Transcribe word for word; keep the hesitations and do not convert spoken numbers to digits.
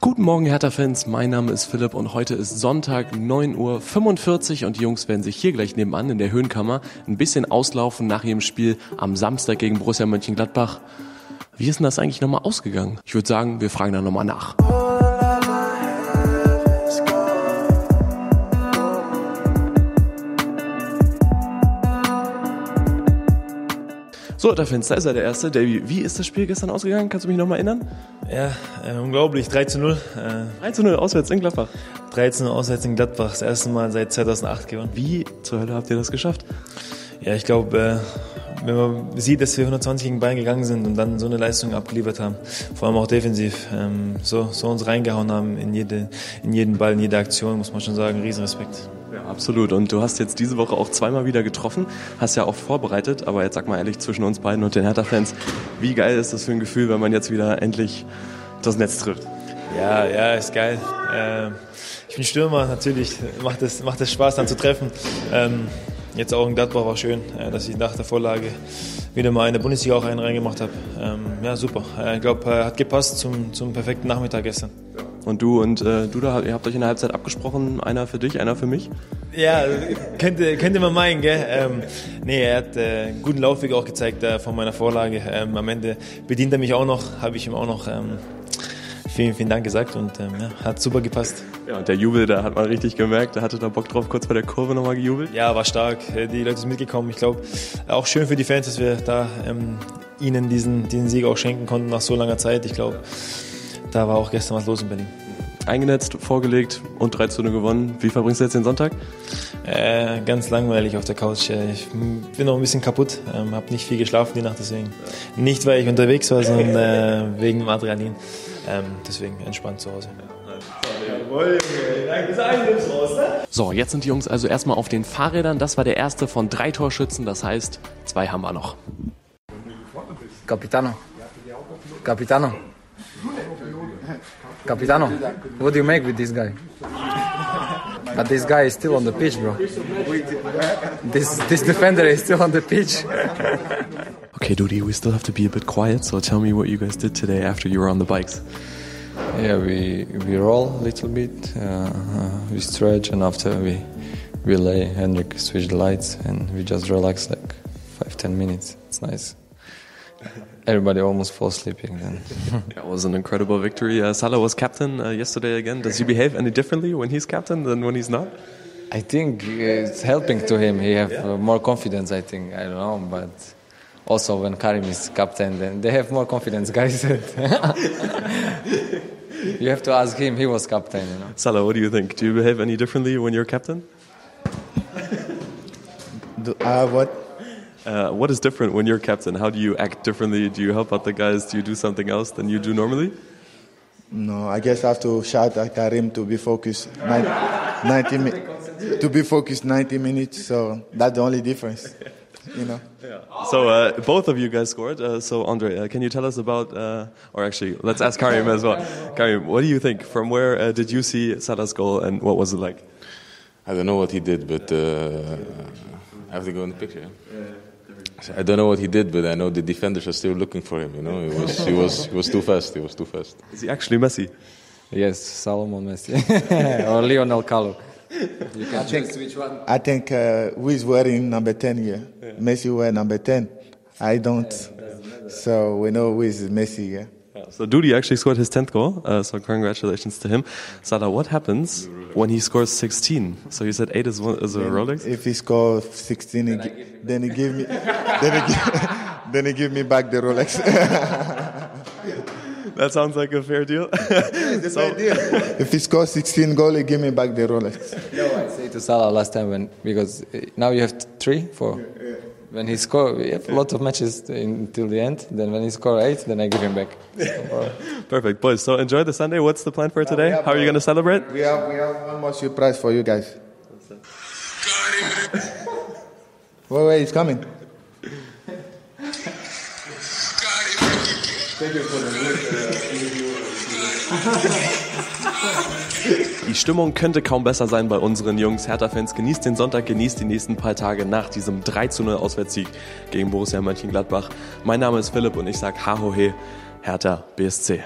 Guten Morgen, Hertha-Fans. Mein Name ist Philipp und heute ist Sonntag, neun Uhr fünfundvierzig und die Jungs werden sich hier gleich nebenan in der Höhenkammer ein bisschen auslaufen nach ihrem Spiel am Samstag gegen Borussia Mönchengladbach. Wie ist denn das eigentlich nochmal ausgegangen? Ich würde sagen, wir fragen da nochmal nach. So, da ist er der Erste. Davy, wie ist das Spiel gestern ausgegangen? Kannst du mich noch mal erinnern? Ja, äh, unglaublich. drei zu null. Äh, drei zu null auswärts in Gladbach. drei zu null auswärts in Gladbach. Das erste Mal seit zweitausendacht gewonnen. Wie zur Hölle habt ihr das geschafft? Ja, ich glaube, äh, wenn man sieht, dass wir hundertzwanzig gegen Bayern gegangen sind und dann so eine Leistung abgeliefert haben, vor allem auch defensiv, ähm, so, so uns reingehauen haben in, jede, in jeden Ball, in jede Aktion, muss man schon sagen, Riesenrespekt. Ja, absolut. Und du hast jetzt diese Woche auch zweimal wieder getroffen, hast ja auch vorbereitet, aber jetzt sag mal ehrlich, zwischen uns beiden und den Hertha-Fans, wie geil ist das für ein Gefühl, wenn man jetzt wieder endlich das Netz trifft? Ja, ja, ist geil. Äh, ich bin Stürmer, natürlich macht es macht es Spaß, dann zu treffen. Ähm, jetzt auch in Gladbach war schön, äh, dass ich nach der Vorlage wieder mal in der Bundesliga auch einen reingemacht habe. Ähm, ja, super. Äh, ich glaube, äh, hat gepasst zum, zum perfekten Nachmittag gestern. Und du und äh, du, da, ihr habt euch in der Halbzeit abgesprochen, einer für dich, einer für mich? Ja, könnte, könnte man meinen, gell? Ähm, nee, er hat äh, einen guten Laufweg auch gezeigt äh, von meiner Vorlage. Ähm, am Ende bedient er mich auch noch, habe ich ihm auch noch ähm, vielen, vielen Dank gesagt und ähm, ja, hat super gepasst. Ja, und der Jubel, da hat man richtig gemerkt, da hatte da Bock drauf, kurz bei der Kurve nochmal gejubelt. Ja, war stark, die Leute sind mitgekommen. Ich glaube, auch schön für die Fans, dass wir da ähm, ihnen diesen, diesen Sieg auch schenken konnten nach so langer Zeit, ich glaube. Da war auch gestern was los in Berlin. Eingenetzt, vorgelegt und drei zu null gewonnen. Wie verbringst du jetzt den Sonntag? Äh, ganz langweilig auf der Couch. Ich bin noch ein bisschen kaputt, ähm, habe nicht viel geschlafen die Nacht, deswegen. Nicht, weil ich unterwegs war, sondern äh, wegen dem Adrenalin. Ähm, deswegen entspannt zu Hause. So, jetzt sind die Jungs also erstmal auf den Fahrrädern. Das war der erste von drei Torschützen, das heißt, zwei haben wir noch. Capitano. Capitano. Capitano, what do you make with this guy? But this guy is still on the pitch, bro. This this defender is still on the pitch. Okay, Dudi, we still have to be a bit quiet, so tell me what you guys did today after you were on the bikes. Yeah, we we roll a little bit, uh, uh, we stretch, and after we we lay, Henrik switched the lights, and we just relax like five, ten minutes. It's nice. Everybody almost fell sleeping then. That was an incredible victory. Uh, Salah was captain uh, yesterday again. Does he behave any differently when he's captain than when he's not? I think it's helping to him. He have yeah. more confidence, I think. I don't know, but also when Karim is captain, then they have more confidence, guys. You have to ask him. He was captain, you know. Salah, what do you think? Do you behave any differently when you're captain? do, uh, what? Uh, what is different when you're captain? How do you act differently? Do you help out the guys? Do you do something else than you do normally? No, I guess I have to shout at Karim to be focused ninety, ninety mi- to be focused ninety minutes. So that's the only difference, you know. Yeah. So uh, both of you guys scored. Uh, so Andre, uh, can you tell us about? Uh, or actually, let's ask Karim as well. Karim, what do you think? From where uh, did you see Salah's goal, and what was it like? I don't know what he did, but uh, I have to go in the picture. Yeah. I don't know what he did, but I know the defenders are still looking for him. You know, he was he was he was too fast. He was too fast. Is he actually Messi? Yes, Salomon Messi or Lionel Calou. You can I choose think, which one. I think uh, who is wearing number ten here? Yeah. Messi wear number ten. I don't. Yeah, so we know who is Messi. Yeah. yeah. So Dudi actually scored his tenth goal. Uh, so congratulations to him. Salah, what happens when he scores sixteen? So you said eight is one is a Rolex. If he scores sixteen, then, he, then he give me, then he give, then he give me back the Rolex. That sounds like a fair deal. It's so, a fair deal. If he scores sixteen goals, he give me back the Rolex. No, I say to Salah last time when because now you have three, four. Yeah, yeah. When he score, we have a lot of matches until the end. Then when he score eight, then I give him back. So, perfect, boys. So enjoy the Sunday. What's the plan for today? How are you going to celebrate? We have we have one more surprise for you guys. Wait, wait, it's coming. Thank you for the look. Die Stimmung könnte kaum besser sein bei unseren Jungs. Hertha-Fans, genießt den Sonntag, genießt die nächsten paar Tage nach diesem drei zu null Auswärtssieg gegen Borussia Mönchengladbach. Mein Name ist Philipp und ich sage Hahohe, Hertha B S C.